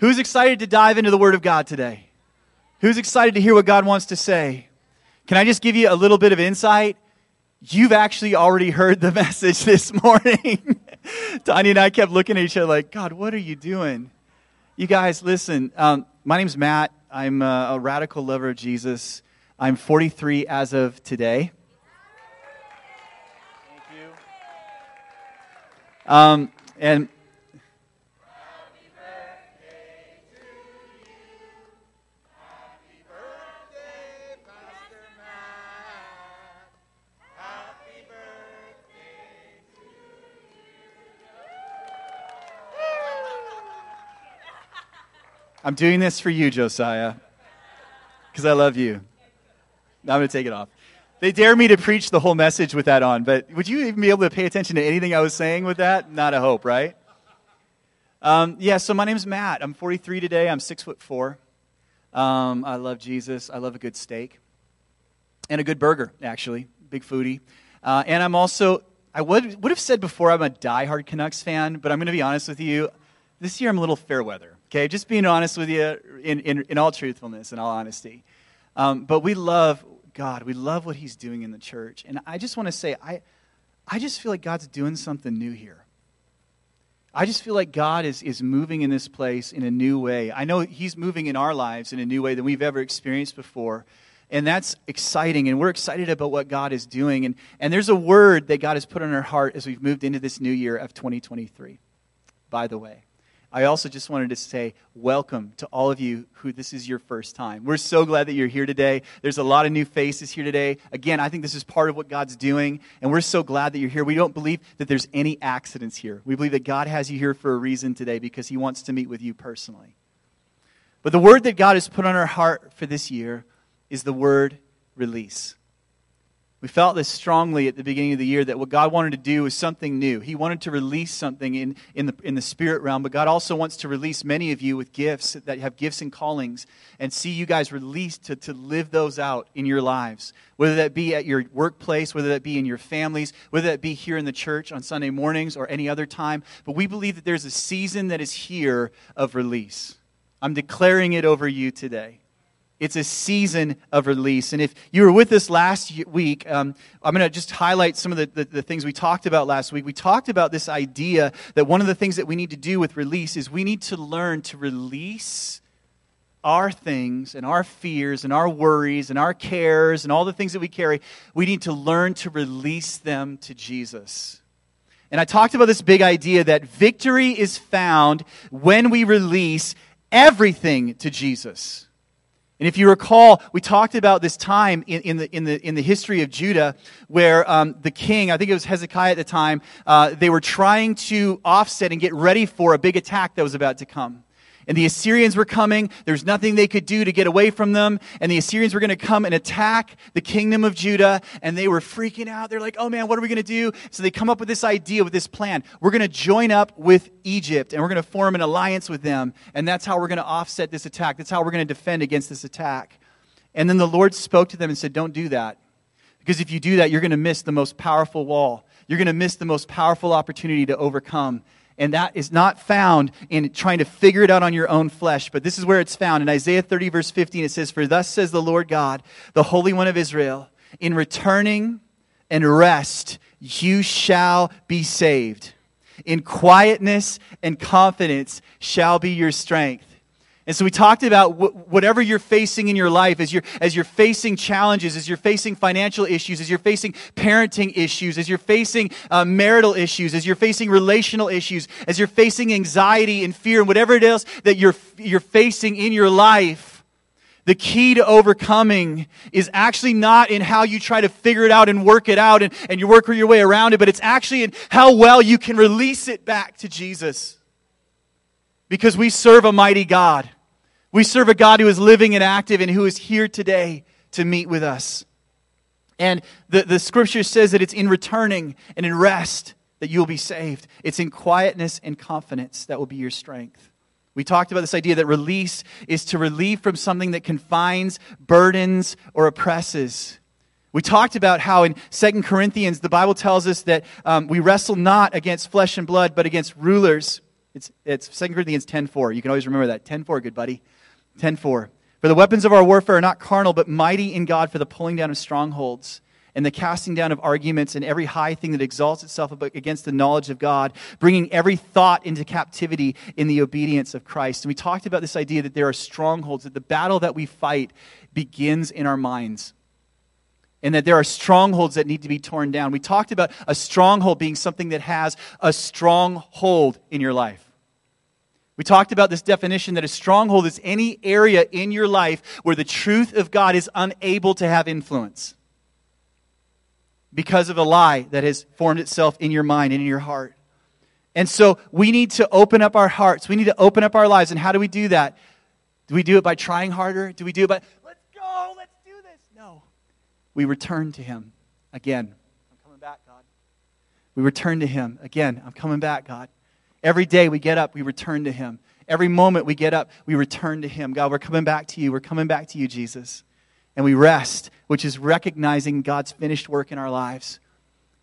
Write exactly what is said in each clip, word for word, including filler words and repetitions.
Who's excited to dive into the Word of God today? Who's excited to hear what God wants to say? Can I just give you a little bit of insight? You've actually already heard the message this morning. Tanya and I kept looking at each other like, God, what are you doing? You guys, listen, um, my name's Matt. I'm a, a radical lover of Jesus. I'm forty-three as of today. Thank you. Um, and... I'm doing this for you, Josiah, because I love you. Now I'm going to take it off. They dare me to preach the whole message with that on, but would you even be able to pay attention to anything I was saying with that? Not a hope, right? Um, yeah, so my name's Matt. I'm forty-three today. I'm six foot four. Um, I love Jesus. I love a good steak and a good burger, actually. Big foodie. Uh, and I'm also, I would, would have said before I'm a diehard Canucks fan, but I'm going to be honest with you. This year I'm a little fair weather. Okay, just being honest with you in, in, in all truthfulness and all honesty. Um, but we love God. We love what he's doing in the church. And I just want to say, I I just feel like God's doing something new here. I just feel like God is, is moving in this place in a new way. I know he's moving in our lives in a new way than we've ever experienced before. And that's exciting. And we're excited about what God is doing. And, and there's a word that God has put on our heart as we've moved into this new year of twenty twenty-three, by the way. I also just wanted to say welcome to all of you who this is your first time. We're so glad that you're here today. There's a lot of new faces here today. Again, I think this is part of what God's doing, and we're so glad that you're here. We don't believe that there's any accidents here. We believe that God has you here for a reason today because he wants to meet with you personally. But the word that God has put on our heart for this year is the word release. We felt this strongly at the beginning of the year that what God wanted to do was something new. He wanted to release something in, in the in the spirit realm, but God also wants to release many of you with gifts that have gifts and callings and see you guys released to, to live those out in your lives, whether that be at your workplace, whether that be in your families, whether that be here in the church on Sunday mornings or any other time. But we believe that there's a season that is here of release. I'm declaring it over you today. It's a season of release. And if you were with us last week, um, I'm going to just highlight some of the, the, the things we talked about last week. We talked about this idea that one of the things that we need to do with release is we need to learn to release our things and our fears and our worries and our cares and all the things that we carry. We need to learn to release them to Jesus. And I talked about this big idea that victory is found when we release everything to Jesus. And if you recall, we talked about this time in, in the in the in the history of Judah, where um, the king, I think it was Hezekiah at the time, uh, they were trying to offset and get ready for a big attack that was about to come. And the Assyrians were coming. There's nothing they could do to get away from them. And the Assyrians were going to come and attack the kingdom of Judah. And they were freaking out. They're like, "Oh man, what are we going to do?" So they come up with this idea, with this plan. We're going to join up with Egypt and we're going to form an alliance with them. And that's how we're going to offset this attack. That's how we're going to defend against this attack. And then the Lord spoke to them and said, "Don't do that. Because if you do that, you're going to miss the most powerful wall. You're going to miss the most powerful opportunity to overcome." And that is not found in trying to figure it out on your own flesh. But this is where it's found. In Isaiah thirty, verse fifteen, it says, "For thus says the Lord God, the Holy One of Israel, in returning and rest you shall be saved. In quietness and confidence shall be your strength." And so we talked about wh- whatever you're facing in your life, as you're, as you're facing challenges, as you're facing financial issues, as you're facing parenting issues, as you're facing uh, marital issues, as you're facing relational issues, as you're facing anxiety and fear and whatever it is that you're, you're facing in your life, the key to overcoming is actually not in how you try to figure it out and work it out and, and you work your way around it, but it's actually in how well you can release it back to Jesus. Because we serve a mighty God. We serve a God who is living and active and who is here today to meet with us. And the, the scripture says that it's in returning and in rest that you'll be saved. It's in quietness and confidence that will be your strength. We talked about this idea that release is to relieve from something that confines, burdens, or oppresses. We talked about how in Second Corinthians, the Bible tells us that um, we wrestle not against flesh and blood, but against rulers, It's it's Second Corinthians ten four. You can always remember that. ten four, good buddy. ten four. For the weapons of our warfare are not carnal, but mighty in God for the pulling down of strongholds and the casting down of arguments and every high thing that exalts itself against the knowledge of God, bringing every thought into captivity in the obedience of Christ. And we talked about this idea that there are strongholds, that the battle that we fight begins in our minds, and that there are strongholds that need to be torn down. We talked about a stronghold being something that has a strong hold in your life. We talked about this definition that a stronghold is any area in your life where the truth of God is unable to have influence because of a lie that has formed itself in your mind and in your heart. And so we need to open up our hearts. We need to open up our lives. And how do we do that? Do we do it by trying harder? Do we do it by, let's go, let's do this? No. We return to Him again. I'm coming back, God. We return to Him again. I'm coming back, God. Every day we get up, we return to Him. Every moment we get up, we return to Him. God, we're coming back to You. We're coming back to You, Jesus. And we rest, which is recognizing God's finished work in our lives.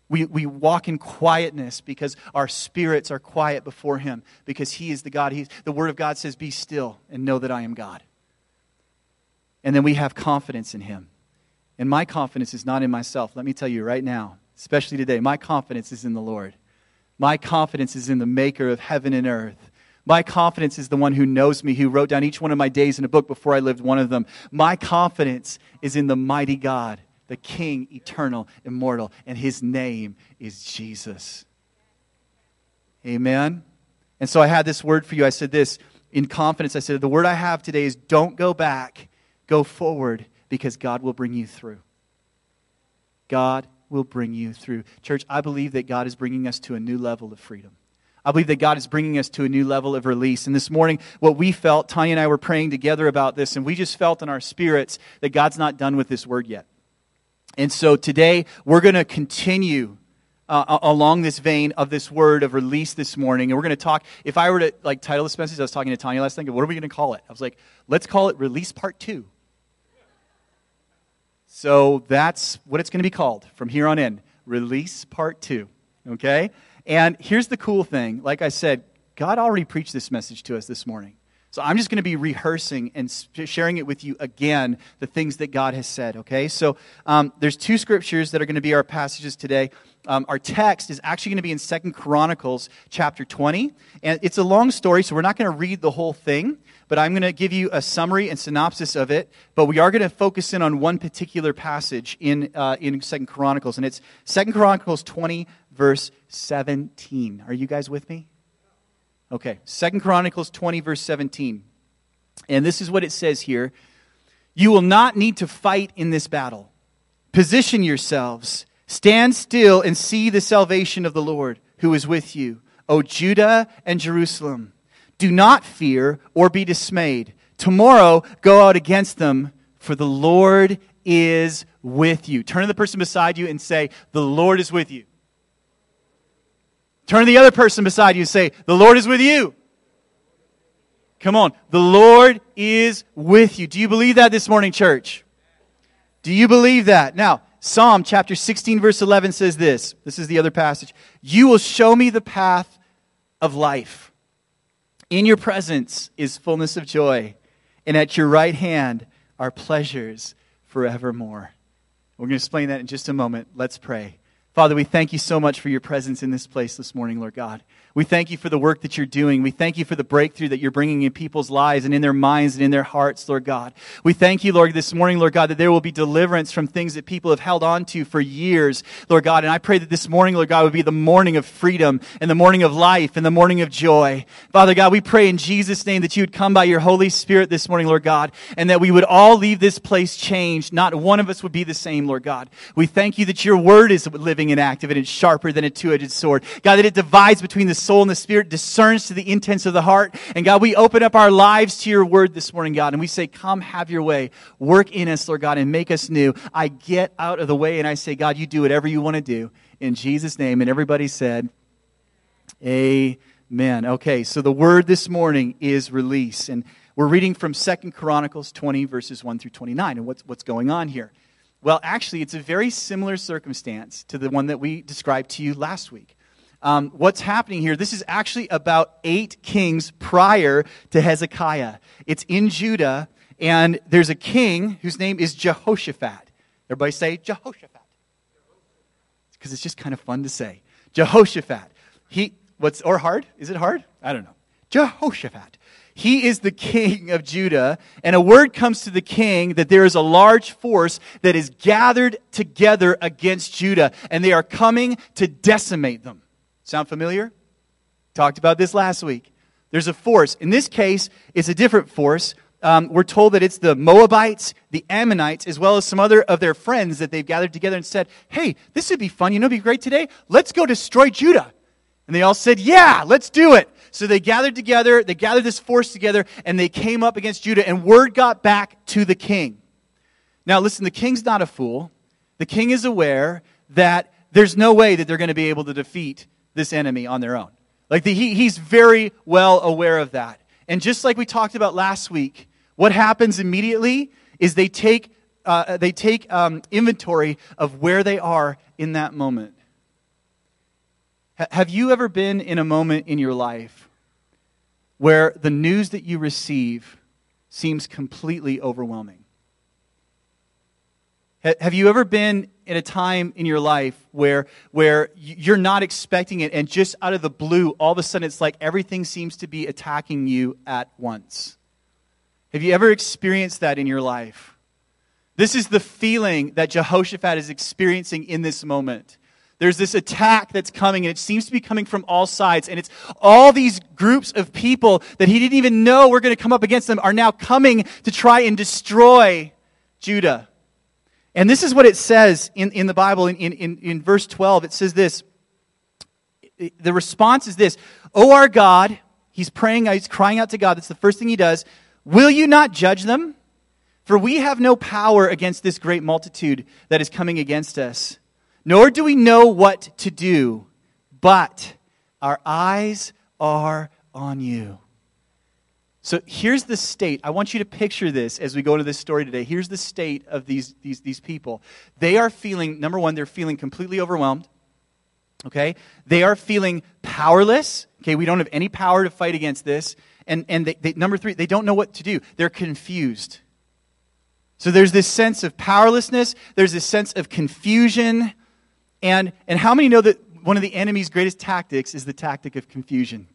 We we walk in quietness because our spirits are quiet before Him, because He is the God. He's, the Word of God says, be still and know that I am God. And then we have confidence in Him. And my confidence is not in myself. Let me tell you right now, especially today, my confidence is in the Lord. My confidence is in the maker of heaven and earth. My confidence is the one who knows me, who wrote down each one of my days in a book before I lived one of them. My confidence is in the mighty God, the King, eternal, immortal, and His name is Jesus. Amen? And so I had this word for you. I said this, in confidence, I said, the word I have today is don't go back, go forward, because God will bring you through. God will bring you through. Church, I believe that God is bringing us to a new level of freedom. I believe that God is bringing us to a new level of release. And this morning, what we felt, Tanya and I were praying together about this, and we just felt in our spirits that God's not done with this word yet. And so today, we're going to continue uh, along this vein of this word of release this morning. And we're going to talk, if I were to like title this message, I was talking to Tanya last night, what are we going to call it? I was like, let's call it Release Part two. So that's what it's going to be called from here on in, Release Part two, okay? And here's the cool thing. Like I said, God already preached this message to us this morning. So I'm just going to be rehearsing and sharing it with you again, the things that God has said, okay? So um, there's two scriptures that are going to be our passages today. Um, our text is actually going to be in Second Chronicles chapter twenty. And it's a long story, so we're not going to read the whole thing, but I'm going to give you a summary and synopsis of it. But we are going to focus in on one particular passage in uh, in Second Chronicles, and it's Second Chronicles twenty, verse seventeen. Are you guys with me? Okay, Second Chronicles twenty, verse seventeen. And this is what it says here. You will not need to fight in this battle. Position yourselves. Stand still and see the salvation of the Lord who is with you, O Judah and Jerusalem. Do not fear or be dismayed. Tomorrow, go out against them, for the Lord is with you. Turn to the person beside you and say, the Lord is with you. Turn to the other person beside you and say, the Lord is with you. Come on. The Lord is with you. Do you believe that this morning, church? Do you believe that? Now, Psalm chapter sixteen, verse eleven says this. This is the other passage. You will show me the path of life. In your presence is fullness of joy, and at your right hand are pleasures forevermore. We're going to explain that in just a moment. Let's pray. Father, we thank You so much for Your presence in this place this morning, Lord God. We thank You for the work that You're doing. We thank You for the breakthrough that You're bringing in people's lives and in their minds and in their hearts, Lord God. We thank You, Lord, this morning, Lord God, that there will be deliverance from things that people have held on to for years, Lord God. And I pray that this morning, Lord God, would be the morning of freedom and the morning of life and the morning of joy. Father God, we pray in Jesus' name that You would come by Your Holy Spirit this morning, Lord God, and that we would all leave this place changed. Not one of us would be the same, Lord God. We thank You that Your word is living and active, and it's sharper than a two-edged sword. God, that it divides between the soul and the spirit, discerns to the intents of the heart. And God, we open up our lives to Your word this morning, God, and we say, come have Your way. Work in us, Lord God, and make us new. I get out of the way and I say, God, You do whatever You want to do. In Jesus' name. And everybody said, amen. Okay, so the word this morning is release. And we're reading from Second Chronicles twenty, verses one through twenty-nine. And what's what's going on here? Well, actually, it's a very similar circumstance to the one that we described to you last week. um, what's happening here, this is actually about eight kings prior to Hezekiah. It's in Judah, and there's a king whose name is Jehoshaphat. Everybody say Jehoshaphat. Because it's just kind of fun to say. Jehoshaphat. He what's or hard? Is it hard? I don't know. Jehoshaphat. He is the king of Judah, and a word comes to the king that there is a large force that is gathered together against Judah, and they are coming to decimate them. Sound familiar? Talked about this last week. There's a force. In this case, it's a different force. Um, we're told that it's the Moabites, the Ammonites, as well as some other of their friends that they've gathered together and said, hey, this would be fun. You know what would be great today? Let's go destroy Judah. And they all said, yeah, let's do it. So they gathered together, they gathered this force together, and they came up against Judah, and word got back to the king. Now listen, the king's not a fool. The king is aware that there's no way that they're going to be able to defeat this enemy on their own. Like the, he, he's very well aware of that. And just like we talked about last week, what happens immediately is they take uh, they take um, inventory of where they are in that moment. Have you ever been in a moment in your life where the news that you receive seems completely overwhelming? Have you ever been in a time in your life where where you're not expecting it, and just out of the blue, all of a sudden it's like everything seems to be attacking you at once? Have you ever experienced that in your life? This is the feeling that Jehoshaphat is experiencing in this moment. There's this attack that's coming, and it seems to be coming from all sides. And it's all these groups of people that he didn't even know were going to come up against them are now coming to try and destroy Judah. And this is what it says in, in the Bible. In, in, in verse twelve, it says this. The response is this. O our God, he's praying, he's crying out to God. That's the first thing he does. Will you not judge them? For we have no power against this great multitude that is coming against us. Nor do we know what to do, but our eyes are on you. So here's the state. I want you to picture this as we go into this story today. Here's the state of these, these, these people. They are feeling, number one, they're feeling completely overwhelmed. Okay? They are feeling powerless. Okay, we don't have any power to fight against this. And, and they, they, number three, they don't know what to do. They're confused. So there's this sense of powerlessness. There's this sense of confusion. And and how many know that one of the enemy's greatest tactics is the tactic of confusion?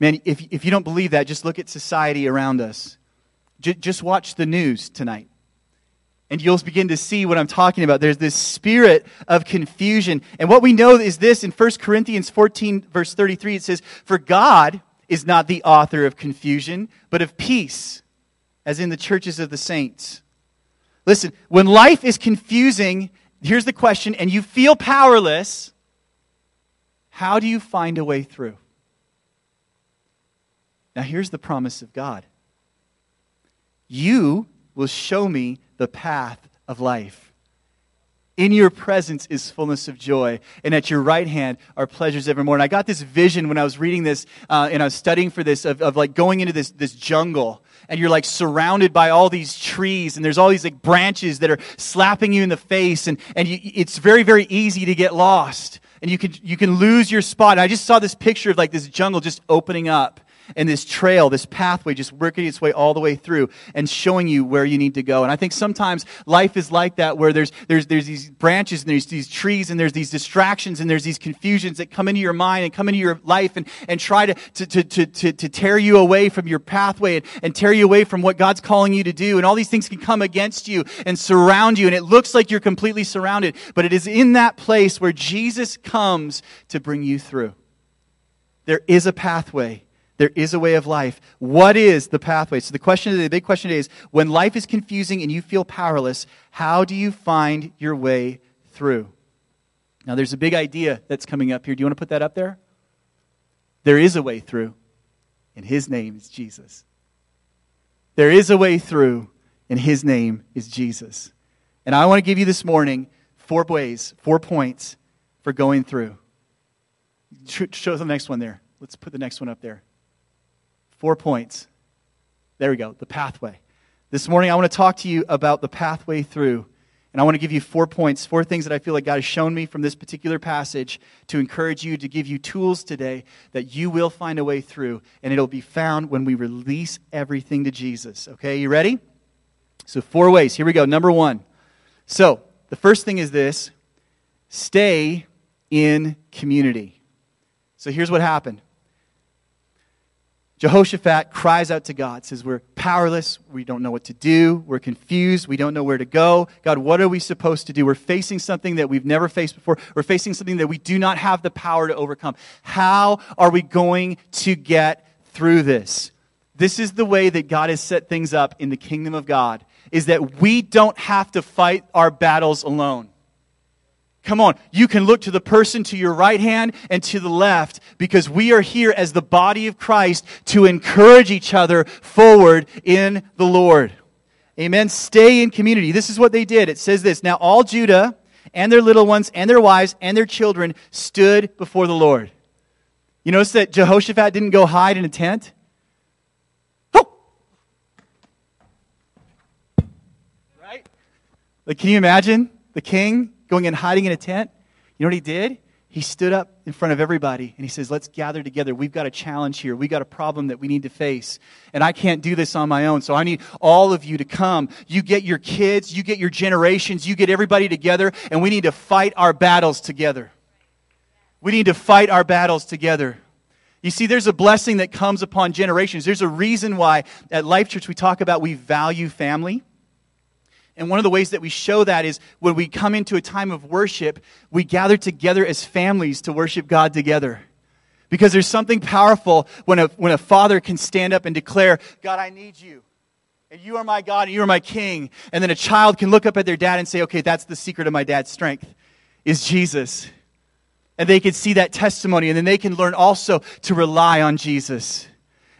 Man, if if you don't believe that, just look at society around us. J- just watch the news tonight. And you'll begin to see what I'm talking about. There's this spirit of confusion. And what we know is this, in First Corinthians fourteen, verse thirty-three, it says, for God is not the author of confusion, but of peace, as in the churches of the saints. Listen, when life is confusing, here's the question, and you feel powerless, how do you find a way through? Now here's the promise of God. You will show me the path of life. In your presence is fullness of joy, and at your right hand are pleasures evermore. And I got this vision when I was reading this, uh, and I was studying for this, of, of like going into this, this jungle. And you're like surrounded by all these trees, and there's all these like branches that are slapping you in the face, and, and you, it's very, very easy to get lost. And you can you can lose your spot. And I just saw this picture of like this jungle just opening up, and this trail, this pathway just working its way all the way through and showing you where you need to go. And I think sometimes life is like that, where there's there's there's these branches, and there's these trees, and there's these distractions, and there's these confusions that come into your mind and come into your life and, and try to, to, to, to, to, to tear you away from your pathway and, and tear you away from what God's calling you to do. And all these things can come against you and surround you, and it looks like you're completely surrounded. But it is in that place where Jesus comes to bring you through. There is a pathway. There is a way of life. What is the pathway? So the question today, the big question today is, when life is confusing and you feel powerless, how do you find your way through? Now there's a big idea that's coming up here. Do you want to put that up there? There is a way through, and his name is Jesus. There is a way through, and his name is Jesus. And I want to give you this morning four ways, four points for going through. Show the next one there. Let's put the next one up there. Four points. There we go, the pathway. This morning I want to talk to you about the pathway through. And And I want to give you four points, four things that I feel like God has shown me from this particular passage to encourage you, to give you tools today that you will find a way through. And it'll be found when we release everything to Jesus. Okay, you ready? So four ways. Here we go. Number one. So the first thing is this. Stay in community. So here's what happened. Jehoshaphat cries out to God, says, we're powerless, we don't know what to do, we're confused, we don't know where to go. God, what are we supposed to do? We're facing something that we've never faced before. We're facing something that we do not have the power to overcome. How are we going to get through this? This is the way that God has set things up in the kingdom of God, is that we don't have to fight our battles alone. Come on, you can look to the person to your right hand and to the left, because we are here as the body of Christ to encourage each other forward in the Lord. Amen. Stay in community. This is what they did. It says this, now all Judah and their little ones and their wives and their children stood before the Lord. You notice that Jehoshaphat didn't go hide in a tent? Oh! Right? Like, can you imagine the king going and hiding in a tent? You know what he did? He stood up in front of everybody and he says, let's gather together. We've got a challenge here. We've got a problem that we need to face. And I can't do this on my own, so I need all of you to come. You get your kids, you get your generations, you get everybody together, and we need to fight our battles together. We need to fight our battles together. You see, there's a blessing that comes upon generations. There's a reason why at Life Church we talk about we value family. And one of the ways that we show that is when we come into a time of worship, we gather together as families to worship God together. Because there's something powerful when a, when a father can stand up and declare, God, I need you. And you are my God and you are my king. And then a child can look up at their dad and say, okay, that's the secret of my dad's strength, is Jesus. And they can see that testimony, and then they can learn also to rely on Jesus.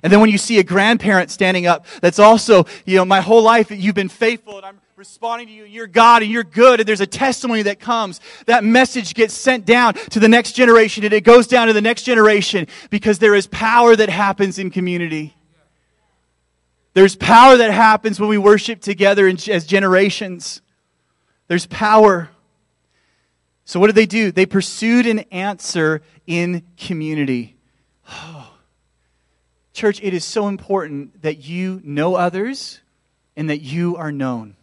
And then when you see a grandparent standing up, that's also, you know, my whole life you've been faithful and I'm responding to you, and you're God and you're good, and there's a testimony that comes. That message gets sent down to the next generation, and it goes down to the next generation, because there is power that happens in community. There's power that happens when we worship together as generations. There's power. So what did they do? They pursued an answer in community. Oh. Church, it is so important that you know others and that you are known.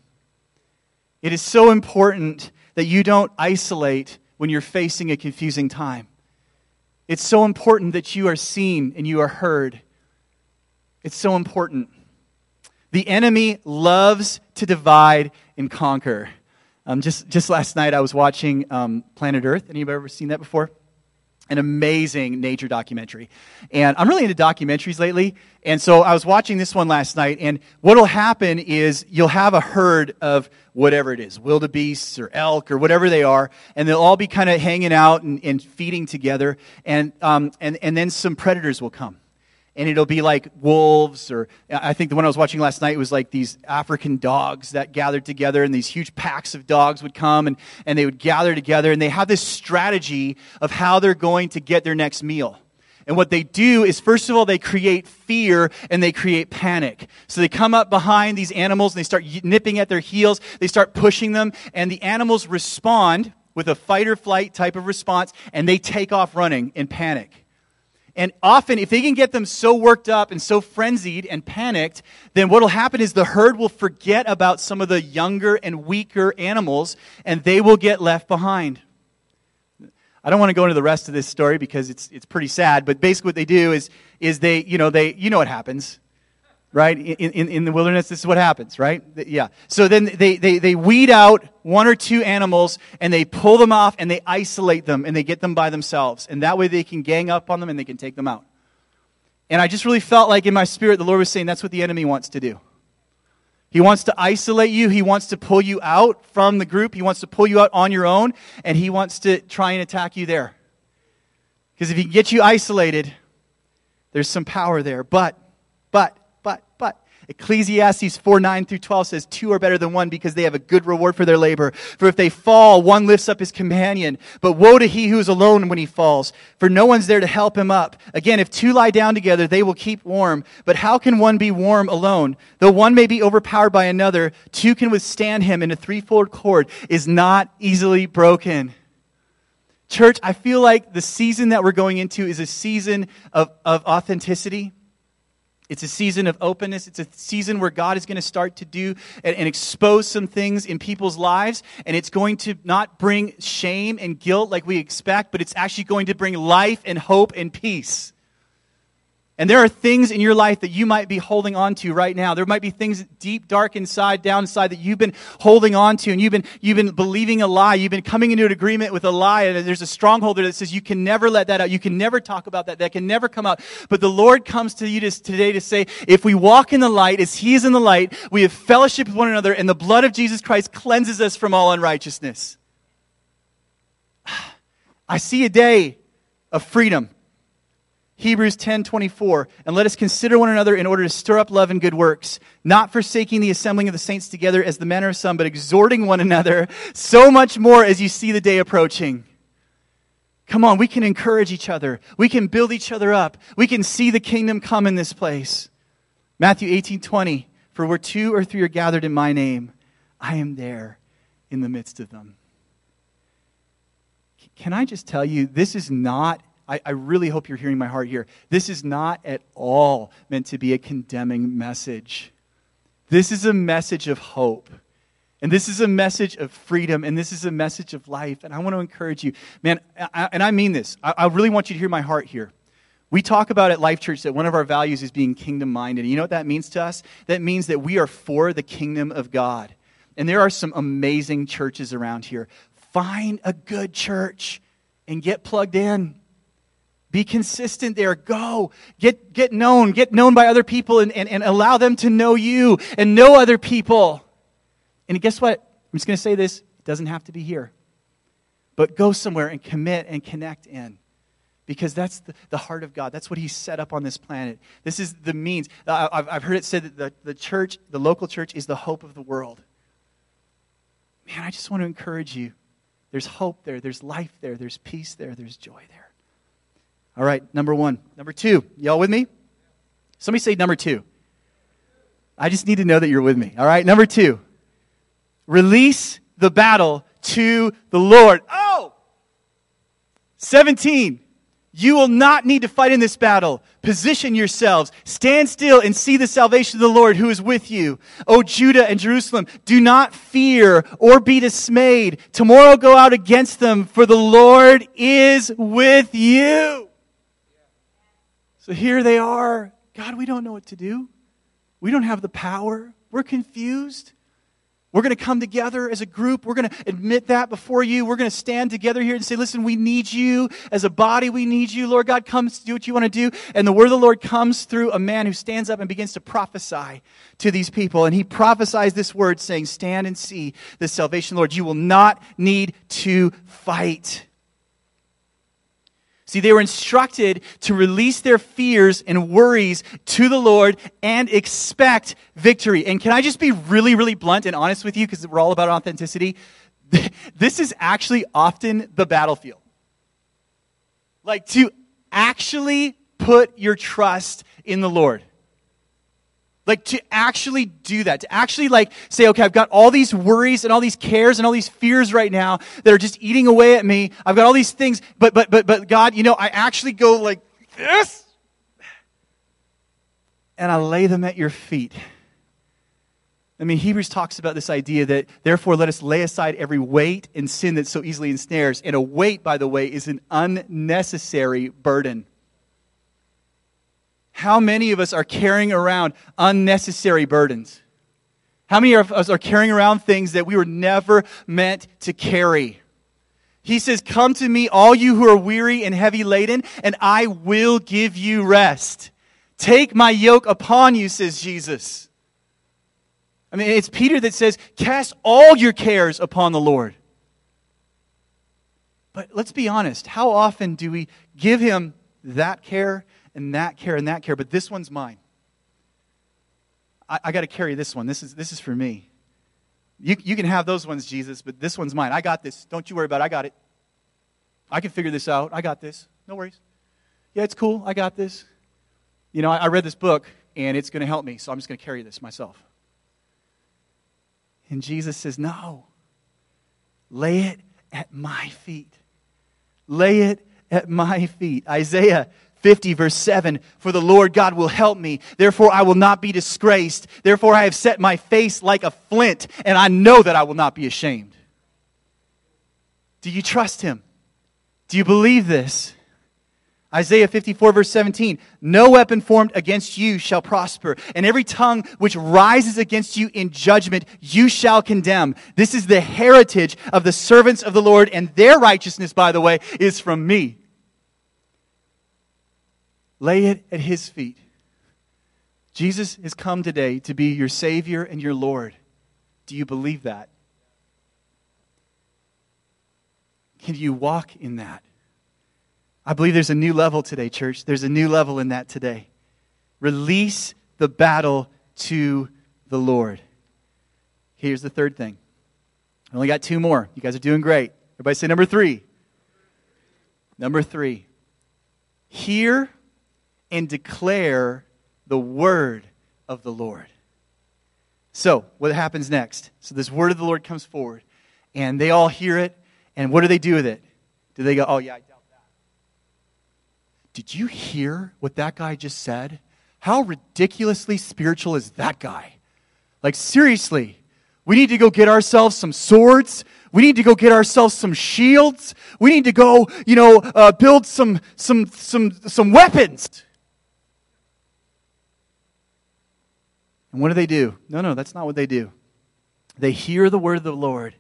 It is so important that you don't isolate when you're facing a confusing time. It's so important that you are seen and you are heard. It's so important. The enemy loves to divide and conquer. Um, just, just last night I was watching um, Planet Earth. Anybody ever seen that before? An amazing nature documentary. And I'm really into documentaries lately. And so I was watching this one last night. And what will happen is you'll have a herd of whatever it is, wildebeests or elk or whatever they are. And they'll all be kind of hanging out and, and feeding together. And, um, and, and then some predators will come. And it'll be like wolves, or I think the one I was watching last night was like these African dogs that gathered together, and these huge packs of dogs would come, and, and they would gather together, and they have this strategy of how they're going to get their next meal. And what they do is, first of all, they create fear and they create panic. So they come up behind these animals and they start nipping at their heels. They start pushing them, and the animals respond with a fight or flight type of response, and they take off running in panic. And often, if they can get them so worked up and so frenzied and panicked, then what will happen is the herd will forget about some of the younger and weaker animals, and they will get left behind. I don't want to go into the rest of this story because it's it's pretty sad, but basically what they do is is they, you know, they you know what happens, right? In in, in the wilderness, this is what happens, right? Yeah. So then they, they, they weed out one or two animals, and they pull them off, and they isolate them, and they get them by themselves. And that way they can gang up on them, and they can take them out. And I just really felt like in my spirit, the Lord was saying that's what the enemy wants to do. He wants to isolate you. He wants to pull you out from the group. He wants to pull you out on your own, and he wants to try and attack you there. Because if he can get you isolated, there's some power there. But, but, but, but, Ecclesiastes four, nine through twelve says, two are better than one because they have a good reward for their labor. For if they fall, one lifts up his companion. But woe to he who is alone when he falls, for no one's there to help him up. Again, if two lie down together, they will keep warm. But how can one be warm alone? Though one may be overpowered by another, two can withstand him, and a threefold cord is not easily broken. Church, I feel like the season that we're going into is a season of, of authenticity. It's a season of openness. It's a season where God is going to start to do and, and expose some things in people's lives. And it's going to not bring shame and guilt like we expect, but it's actually going to bring life and hope and peace. And there are things in your life that you might be holding on to right now. There might be things deep, dark inside, down inside that you've been holding on to, and you've been you've been believing a lie. You've been coming into an agreement with a lie, and there's a stronghold there that says you can never let that out. You can never talk about that. That can never come out. But the Lord comes to you today to say, if we walk in the light as He is in the light, we have fellowship with one another, and the blood of Jesus Christ cleanses us from all unrighteousness. I see a day of freedom. Hebrews ten twenty-four, and let us consider one another in order to stir up love and good works, not forsaking the assembling of the saints together as the manner of some, but exhorting one another so much more as you see the day approaching. Come on, we can encourage each other. We can build each other up. We can see the kingdom come in this place. Matthew eighteen twenty, for where two or three are gathered in my name, I am there in the midst of them. Can I just tell you, this is not I, I really hope you're hearing my heart here. This is not at all meant to be a condemning message. This is a message of hope. And this is a message of freedom. And this is a message of life. And I want to encourage you. Man, I, and I mean this. I, I really want you to hear my heart here. We talk about at Life Church that one of our values is being kingdom-minded. You know what that means to us? That means that we are for the kingdom of God. And there are some amazing churches around here. Find a good church and get plugged in. Be consistent there. Go. Get get known. Get known by other people and, and, and allow them to know you and know other people. And guess what? I'm just going to say this. It doesn't have to be here. But go somewhere and commit and connect in. Because that's the, the heart of God. That's what He set up on this planet. This is the means. I've, I've heard it said that the, the church, the local church, is the hope of the world. Man, I just want to encourage you. There's hope there. There's life there. There's peace there. There's joy there. All right, number one. Number two, y'all with me? Somebody say number two. I just need to know that you're with me. All right, number two. Release the battle to the Lord. Oh! seventeen. You will not need to fight in this battle. Position yourselves. Stand still and see the salvation of the Lord who is with you. O Judah and Jerusalem, do not fear or be dismayed. Tomorrow go out against them, for the Lord is with you. So here they are. God, we don't know what to do. We don't have the power. We're confused. We're going to come together as a group. We're going to admit that before you. We're going to stand together here and say, listen, we need you. As a body, we need you. Lord God, come do what you want to do. And the word of the Lord comes through a man who stands up and begins to prophesy to these people. And he prophesies this word saying, stand and see the salvation of the Lord. You will not need to fight. See, they were instructed to release their fears and worries to the Lord and expect victory. And can I just be really, really blunt and honest with you, because we're all about authenticity? This is actually often the battlefield. Like, to actually put your trust in the Lord. Like, to actually do that, to actually like say, okay, I've got all these worries and all these cares and all these fears right now that are just eating away at me. I've got all these things, but, but, but, but God, you know, I actually go like this and I lay them at your feet. I mean, Hebrews talks about this idea that therefore let us lay aside every weight and sin that so easily ensnares. And a weight, by the way, is an unnecessary burden. How many of us are carrying around unnecessary burdens? How many of us are carrying around things that we were never meant to carry? He says, come to me, all you who are weary and heavy laden, and I will give you rest. Take my yoke upon you, says Jesus. I mean, it's Peter that says, cast all your cares upon the Lord. But let's be honest. How often do we give him that care? And that care, and that care, but this one's mine. I, I got to carry this one. This is this is for me. You you can have those ones, Jesus, but this one's mine. I got this. Don't you worry about it. I got it. I can figure this out. I got this. No worries. Yeah, it's cool. I got this. You know, I, I read this book, and it's going to help me, so I'm just going to carry this myself. And Jesus says, no. Lay it at my feet. Lay it at my feet. Isaiah fifty, verse seven, for the Lord God will help me. Therefore, I will not be disgraced. Therefore, I have set my face like a flint, and I know that I will not be ashamed. Do you trust him? Do you believe this? Isaiah fifty-four, verse seventeen, no weapon formed against you shall prosper, and every tongue which rises against you in judgment you shall condemn. This is the heritage of the servants of the Lord, and their righteousness, by the way, is from me. Lay it at his feet. Jesus has come today to be your Savior and your Lord. Do you believe that? Can you walk in that? I believe there's a new level today, church. There's a new level in that today. Release the battle to the Lord. Here's the third thing. I only got two more. You guys are doing great. Everybody say number three. Number three. Hear and declare the word of the Lord. So, what happens next? So this word of the Lord comes forward, and they all hear it, and what do they do with it? Do they go, oh yeah, I doubt that. Did you hear what that guy just said? How ridiculously spiritual is that guy? Like seriously, we need to go get ourselves some swords. We need to go get ourselves some shields. We need to go, you know, uh, build some some some some weapons. And what do they do? No, no, that's not what they do. They hear the word of the Lord,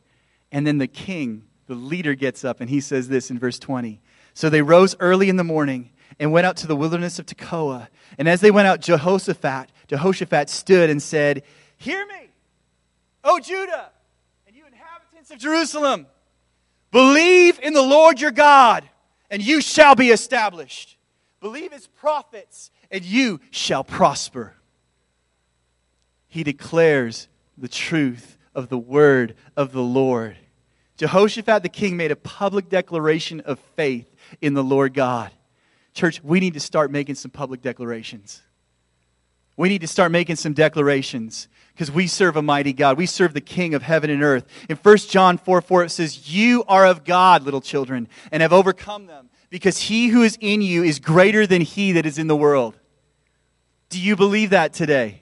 and then the king The leader gets up, and he says this in verse twenty. So they rose early in the morning and went out to the wilderness of Tekoa. And as they went out, Jehoshaphat, Jehoshaphat stood and said, hear me, O Judah, and you inhabitants of Jerusalem. Believe in the Lord your God, and you shall be established. Believe his prophets, and you shall prosper. He declares the truth of the word of the Lord. Jehoshaphat the king made a public declaration of faith in the Lord God. Church, we need to start making some public declarations. We need to start making some declarations because we serve a mighty God. We serve the King of heaven and earth. In First John four four, it says, you are of God, little children, and have overcome them because he who is in you is greater than he that is in the world. Do you believe that today?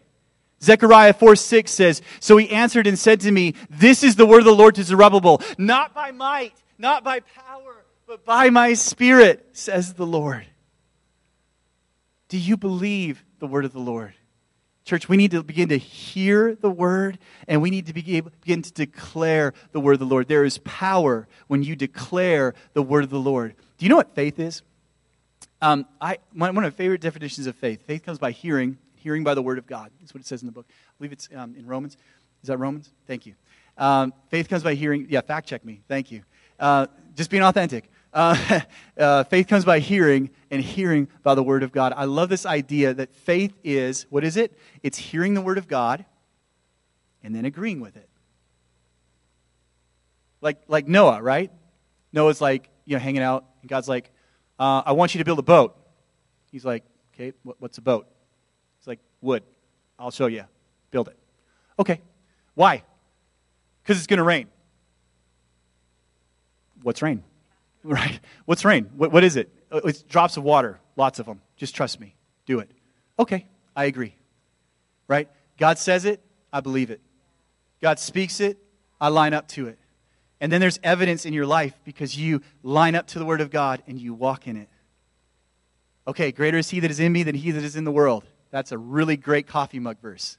Zechariah four six says, so he answered and said to me, this is the word of the Lord to Zerubbabel, not by might, not by power, but by my spirit, says the Lord. Do you believe the word of the Lord? Church, we need to begin to hear the word, and we need to begin to declare the word of the Lord. There is power when you declare the word of the Lord. Do you know what faith is? Um, I one of my favorite definitions of faith, faith comes by hearing. Hearing by the word of God. That's what it says in the book. I believe it's um, in Romans. Is that Romans? Thank you. Um, faith comes by hearing. Yeah, fact check me. Thank you. Uh, just being authentic. Uh, uh, faith comes by hearing, and hearing by the word of God. I love this idea that faith is, what is it? It's hearing the word of God and then agreeing with it. Like like Noah, right? Noah's like, you know, hanging out, and God's like, uh, I want you to build a boat. He's like, okay, what, what's a boat? Wood. I'll show you. Build it. Okay. Why? Because it's going to rain. What's rain? Right. What's rain? What, what is it? It's drops of water. Lots of them. Just trust me. Do it. Okay. I agree. Right? God says it. I believe it. God speaks it. I line up to it. And then there's evidence in your life because you line up to the word of God and you walk in it. Okay. Greater is he that is in me than he that is in the world. That's a really great coffee mug verse,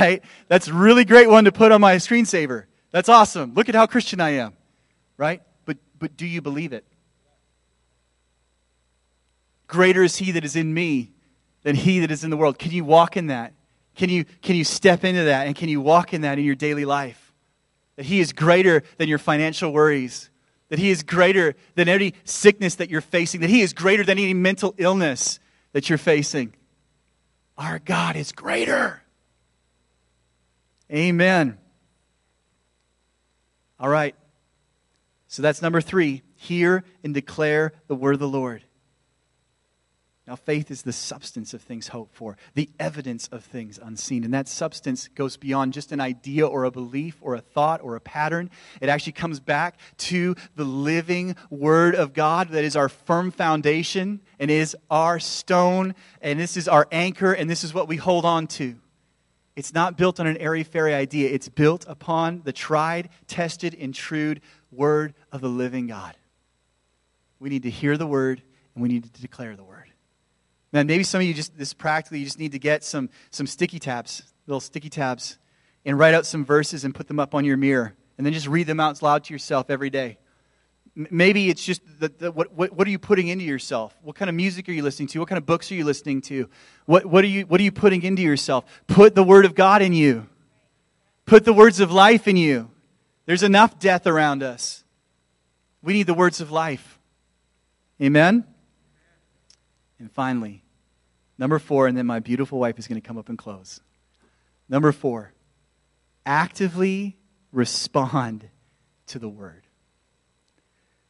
right? That's a really great one to put on my screensaver. That's awesome. Look at how Christian I am, right? But but do you believe it? Greater is he that is in me than he that is in the world. Can you walk in that? Can you can you step into that? And can you walk in that in your daily life? That he is greater than your financial worries. That he is greater than any sickness that you're facing. That he is greater than any mental illness that you're facing. Our God is greater. Amen. All right. So that's number three. Hear and declare the word of the Lord. Now, faith is the substance of things hoped for, the evidence of things unseen. And that substance goes beyond just an idea or a belief or a thought or a pattern. It actually comes back to the living Word of God that is our firm foundation and is our stone. And this is our anchor, and this is what we hold on to. It's not built on an airy-fairy idea. It's built upon the tried, tested, and true Word of the living God. We need to hear the Word, and we need to declare the Word. Now, maybe some of you just, this practically, you just need to get some some sticky tabs, little sticky tabs, and write out some verses and put them up on your mirror, and then just read them out loud to yourself every day. M- maybe it's just, the, the, what, what what are you putting into yourself? What kind of music are you listening to? What kind of books are you listening to? What what are you what are you putting into yourself? Put the Word of God in you. Put the words of life in you. There's enough death around us. We need the words of life. Amen? And finally, number four, and then my beautiful wife is going to come up and close. Number four, actively respond to the word.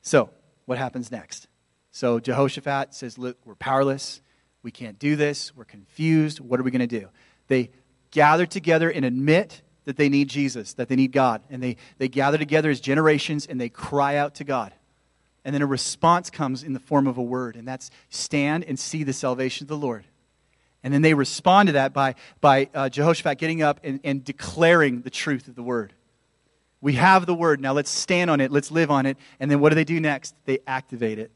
So, what happens next? So, Jehoshaphat says, look, we're powerless. We can't do this. We're confused. What are we going to do? They gather together and admit that they need Jesus, that they need God. And they, they gather together as generations, and they cry out to God. And then a response comes in the form of a word, and that's stand and see the salvation of the Lord. And then they respond to that by, by uh, Jehoshaphat getting up and, and declaring the truth of the word. We have the word. Now let's stand on it. Let's live on it. And then what do they do next? They activate it.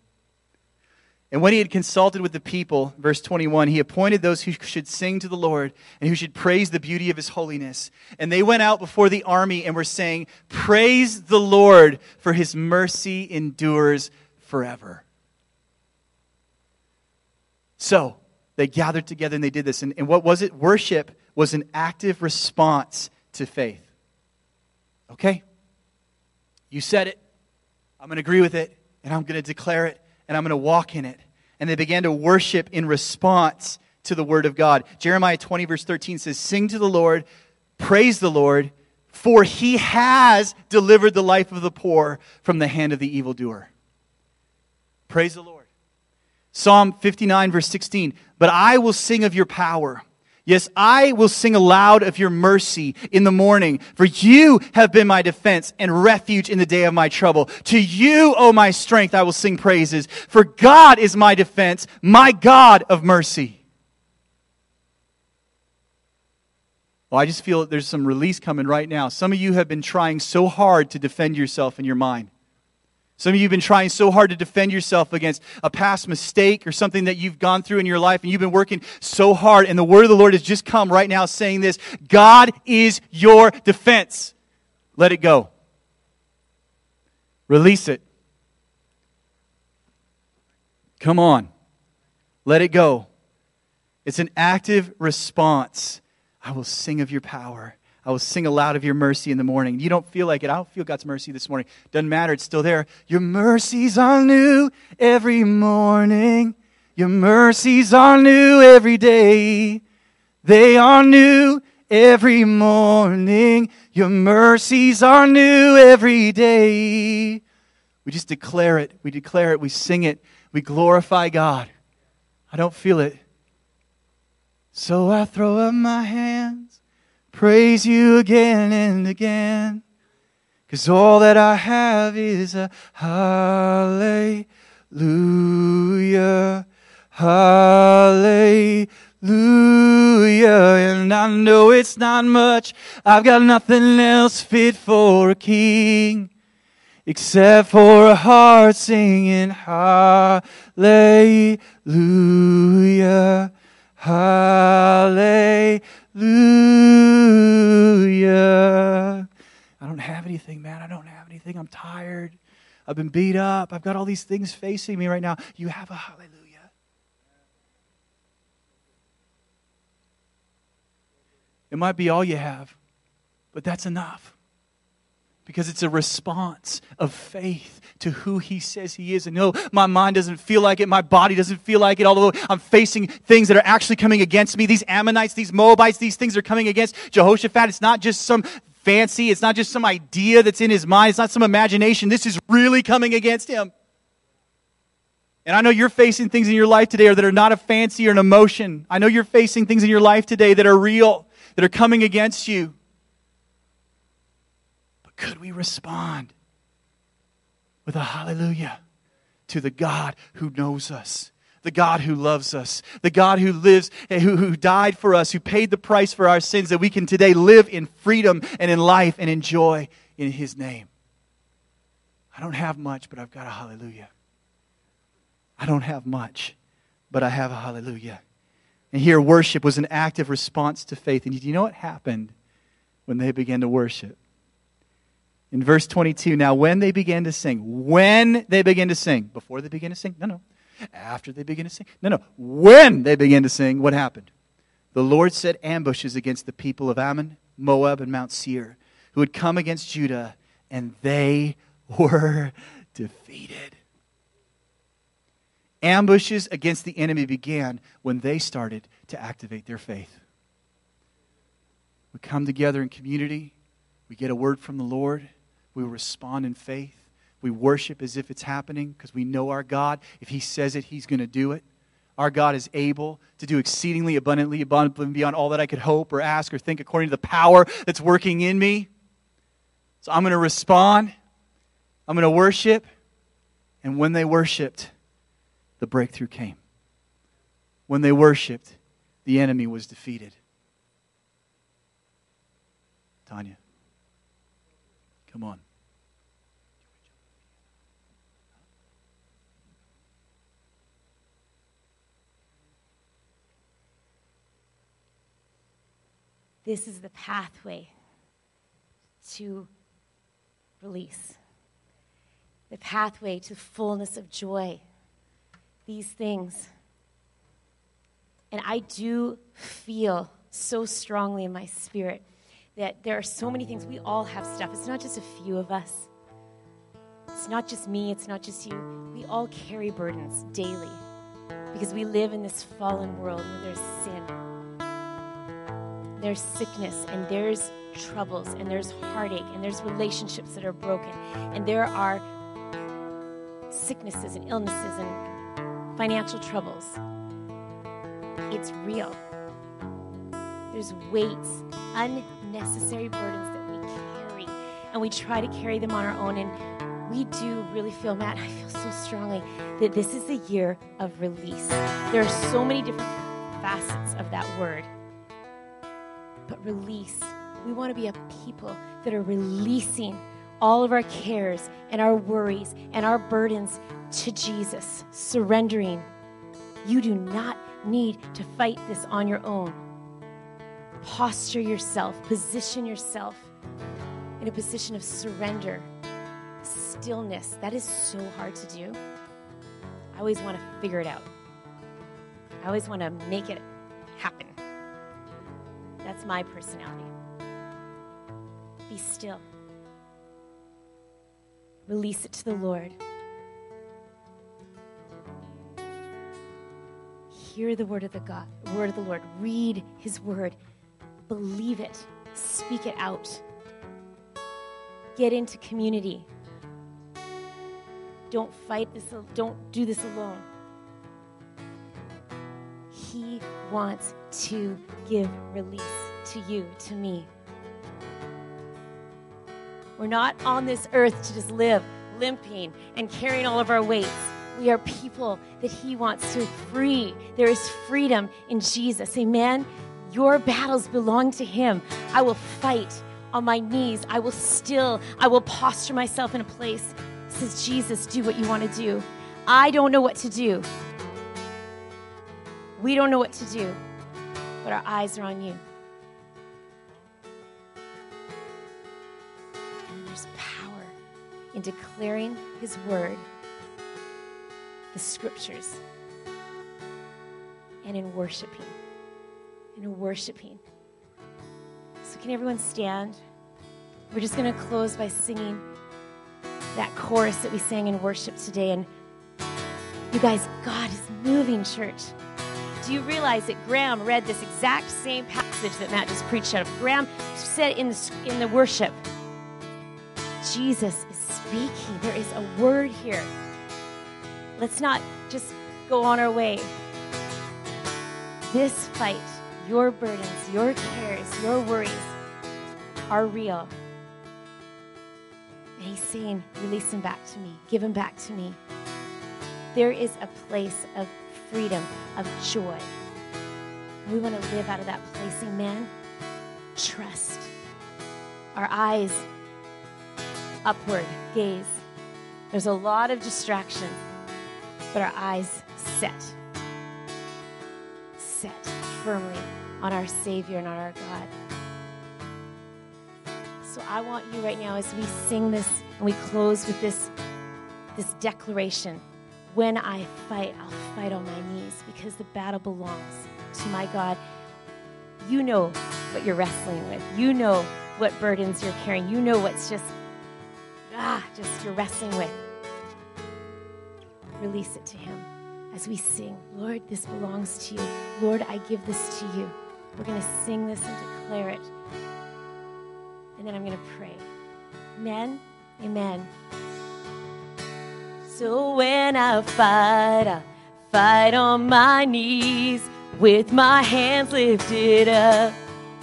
And when he had consulted with the people, verse twenty-one, he appointed those who should sing to the Lord and who should praise the beauty of his holiness. And they went out before the army and were saying, praise the Lord, for his mercy endures forever. So they gathered together and they did this. And, and what was it? Worship was an active response to faith. Okay, you said it. I'm going to agree with it, and I'm going to declare it. And I'm going to walk in it. And they began to worship in response to the word of God. Jeremiah twenty, verse thirteen says, sing to the Lord, praise the Lord, for he has delivered the life of the poor from the hand of the evildoer. Praise the Lord. Psalm fifty-nine, verse sixteen, but I will sing of your power. Yes, I will sing aloud of your mercy in the morning, for you have been my defense and refuge in the day of my trouble. To you, O my strength, I will sing praises, for God is my defense, my God of mercy. Well, I just feel that there's some release coming right now. Some of you have been trying so hard to defend yourself in your mind. Some of you have been trying so hard to defend yourself against a past mistake or something that you've gone through in your life, and you've been working so hard, and the word of the Lord has just come right now saying this, God is your defense. Let it go. Release it. Come on. Let it go. It's an active response. I will sing of your power. I will sing aloud of your mercy in the morning. You don't feel like it. I don't feel God's mercy this morning. Doesn't matter. It's still there. Your mercies are new every morning. Your mercies are new every day. They are new every morning. Your mercies are new every day. We just declare it. We declare it. We sing it. We glorify God. I don't feel it. So I throw up my hands. Praise you again and again, because all that I have is a hallelujah, hallelujah. And I know it's not much, I've got nothing else fit for a king, except for a heart singing hallelujah, hallelujah. Hallelujah. I don't have anything, man. I don't have anything. I'm tired. I've been beat up. I've got all these things facing me right now. You have a hallelujah. It might be all you have, but that's enough. Because it's a response of faith to who he says he is. And no, my mind doesn't feel like it. My body doesn't feel like it. Although I'm facing things that are actually coming against me. These Ammonites, these Moabites, these things are coming against Jehoshaphat. It's not just some fancy. It's not just some idea that's in his mind. It's not some imagination. This is really coming against him. And I know you're facing things in your life today that are not a fancy or an emotion. I know you're facing things in your life today that are real, that are coming against you. Could we respond with a hallelujah to the God who knows us, the God who loves us, the God who lives, who, who died for us, who paid the price for our sins, that we can today live in freedom and in life and in joy in His name? I don't have much, but I've got a hallelujah. I don't have much, but I have a hallelujah. And here, worship was an active response to faith. And do you know what happened when they began to worship? In verse twenty-two, now when they began to sing, when they began to sing, before they began to sing, no, no, after they began to sing, no, no, when they began to sing, what happened? The Lord set ambushes against the people of Ammon, Moab, and Mount Seir, who had come against Judah, and they were defeated. Ambushes against the enemy began when they started to activate their faith. We come together in community, we get a word from the Lord. We respond in faith. We worship as if it's happening because we know our God. If He says it, He's going to do it. Our God is able to do exceedingly abundantly, abundantly beyond all that I could hope or ask or think according to the power that's working in me. So I'm going to respond. I'm going to worship. And when they worshiped, the breakthrough came. When they worshiped, the enemy was defeated. Tanya. Come on. This is the pathway to release, the pathway to fullness of joy, these things. And I do feel so strongly in my spirit that there are so many things. We all have stuff. It's not just a few of us. It's not just me. It's not just you. We all carry burdens daily because we live in this fallen world where there's sin. There's sickness and there's troubles and there's heartache and there's relationships that are broken and there are sicknesses and illnesses and financial troubles. It's real. There's weights, unnecessary burdens that we carry, and we try to carry them on our own, and we do really feel, Matt, I feel so strongly, that this is the year of release. There are so many different facets of that word, but release, we want to be a people that are releasing all of our cares and our worries and our burdens to Jesus, surrendering. You do not need to fight this on your own. Posture yourself, position yourself in a position of surrender, stillness. That is so hard to do. I always want to figure it out. I always want to make it happen. That's my personality. Be still. Release it to the Lord. Hear the word of the God, word of the Lord. Read His word. Believe it. Speak it out. Get into community. Don't fight this. Don't do this alone. He wants to give release to you, to me. We're not on this earth to just live limping and carrying all of our weights. We are people that He wants to free. There is freedom in Jesus. Amen? Your battles belong to Him. I will fight on my knees. I will still, I will posture myself in a place. Says Jesus, do what you want to do. I don't know what to do. We don't know what to do, but our eyes are on You. And there's power in declaring His word, the scriptures, and in worshiping, in worshiping. So can everyone stand? We're just going to close by singing that chorus that we sang in worship today. And you guys, God is moving, church. Do you realize that Graham read this exact same passage that Matt just preached out of? Graham said in the, in the worship, Jesus is speaking. There is a word here. Let's not just go on our way. This fight, your burdens, your cares, your worries are real. And he's saying, release them back to me. Give them back to me. There is a place of freedom, of joy. We want to live out of that place, amen? Trust. Our eyes upward, gaze. There's a lot of distraction, but our eyes set. Set firmly on our Savior and on our God. So I want you right now, as we sing this and we close with this, this declaration, when I fight, I'll fight on my knees because the battle belongs to my God. You know what you're wrestling with. You know what burdens you're carrying. You know what's just, ah, just you're wrestling with. Release it to him as we sing, Lord, this belongs to you. Lord, I give this to you. We're going to sing this and declare it. And then I'm going to pray. Amen. Amen. So when I fight, I fight on my knees with my hands lifted up.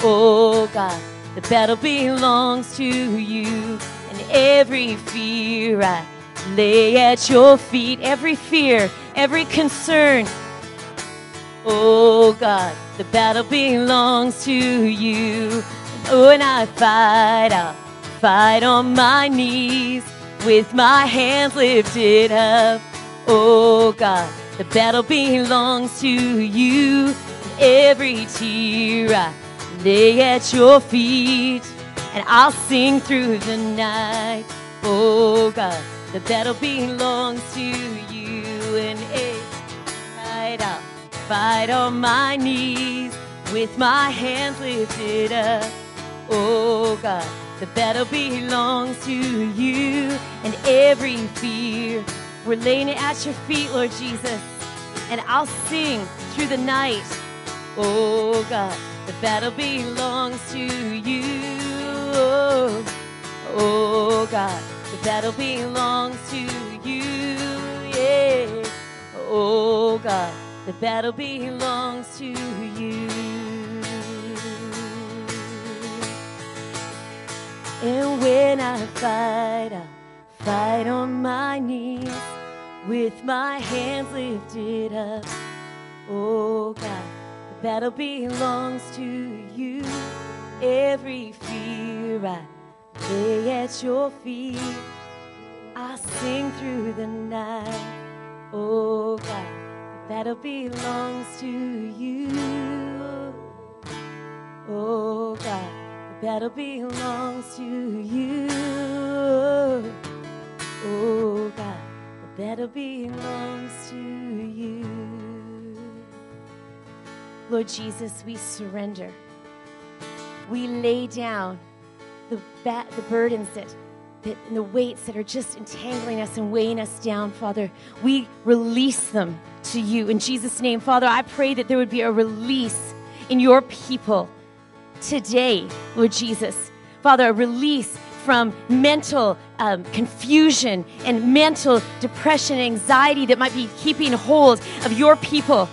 Oh God, the battle belongs to you. And every fear I lay at your feet. Every fear, every concern. Oh God, the battle belongs to you. When I fight, I'll fight on my knees with my hands lifted up. Oh God, the battle belongs to you. Every tear I lay at your feet, and I'll sing through the night. Oh God, the battle belongs to you. And every night I'll fight on my knees with my hands lifted up. Oh God, the battle belongs to you, and every fear, we're laying it at your feet, Lord Jesus, and I'll sing through the night. Oh God, the battle belongs to you. Oh, oh God, the battle belongs to you. Yeah. Oh God, the battle belongs to you. And when I fight, I fight on my knees with my hands lifted up. Oh God, the battle belongs to you. Every fear I lay at your feet. I sing through the night. Oh God, the battle belongs to you. Oh God, battle belongs to you. Oh God, the battle belongs to you. Lord Jesus, we surrender. We lay down the ba- the burdens that, that and the weights that are just entangling us and weighing us down, Father. We release them to you in Jesus' name. Father, I pray that there would be a release in your people today, Lord Jesus. Father, a release from mental um, confusion and mental depression and anxiety that might be keeping hold of your people.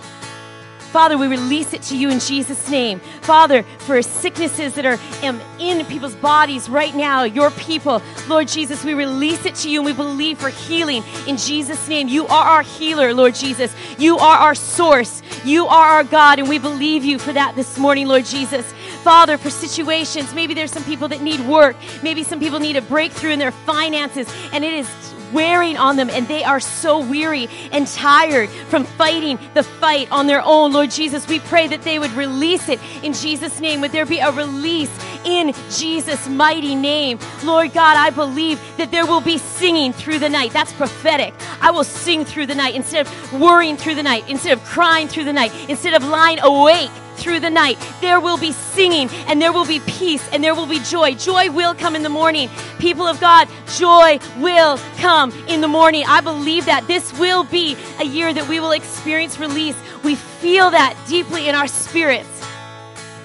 Father, we release it to you in Jesus' name. Father, for sicknesses that are um, in people's bodies right now, your people, Lord Jesus, we release it to you and we believe for healing in Jesus' name. You are our healer, Lord Jesus. You are our source. You are our God, and we believe you for that this morning, Lord Jesus. Father, for situations, maybe there's some people that need work. Maybe some people need a breakthrough in their finances, and it is wearing on them, and they are so weary and tired from fighting the fight on their own. Lord Jesus, we pray that they would release it in Jesus' name. Would there be a release in Jesus' mighty name? Lord God, I believe that there will be singing through the night. That's prophetic. I will sing through the night instead of worrying through the night, instead of crying through the night, instead of lying awake through the night. There will be singing, and there will be peace, and there will be joy. Joy will come in the morning. People of God, joy will come in the morning. I believe that this will be a year that we will experience release. We feel that deeply in our spirits.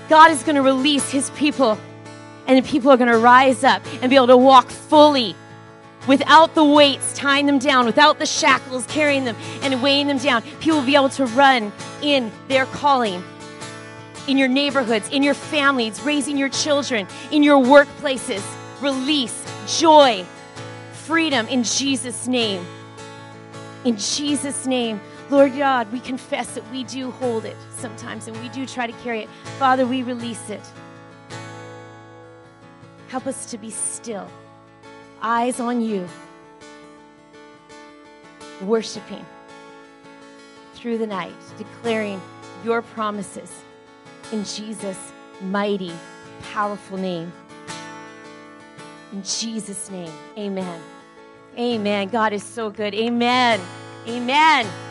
God is going to release his people, and the people are going to rise up and be able to walk fully without the weights tying them down, without the shackles carrying them and weighing them down. People will be able to run in their calling, in your neighborhoods, in your families, raising your children, in your workplaces. Release, joy, freedom in Jesus' name. In Jesus' name. Lord God, we confess that we do hold it sometimes, and we do try to carry it. Father, we release it. Help us to be still, eyes on you, worshiping through the night, declaring your promises in Jesus' mighty, powerful name. In Jesus' name, amen. Amen. God is so good. Amen. Amen.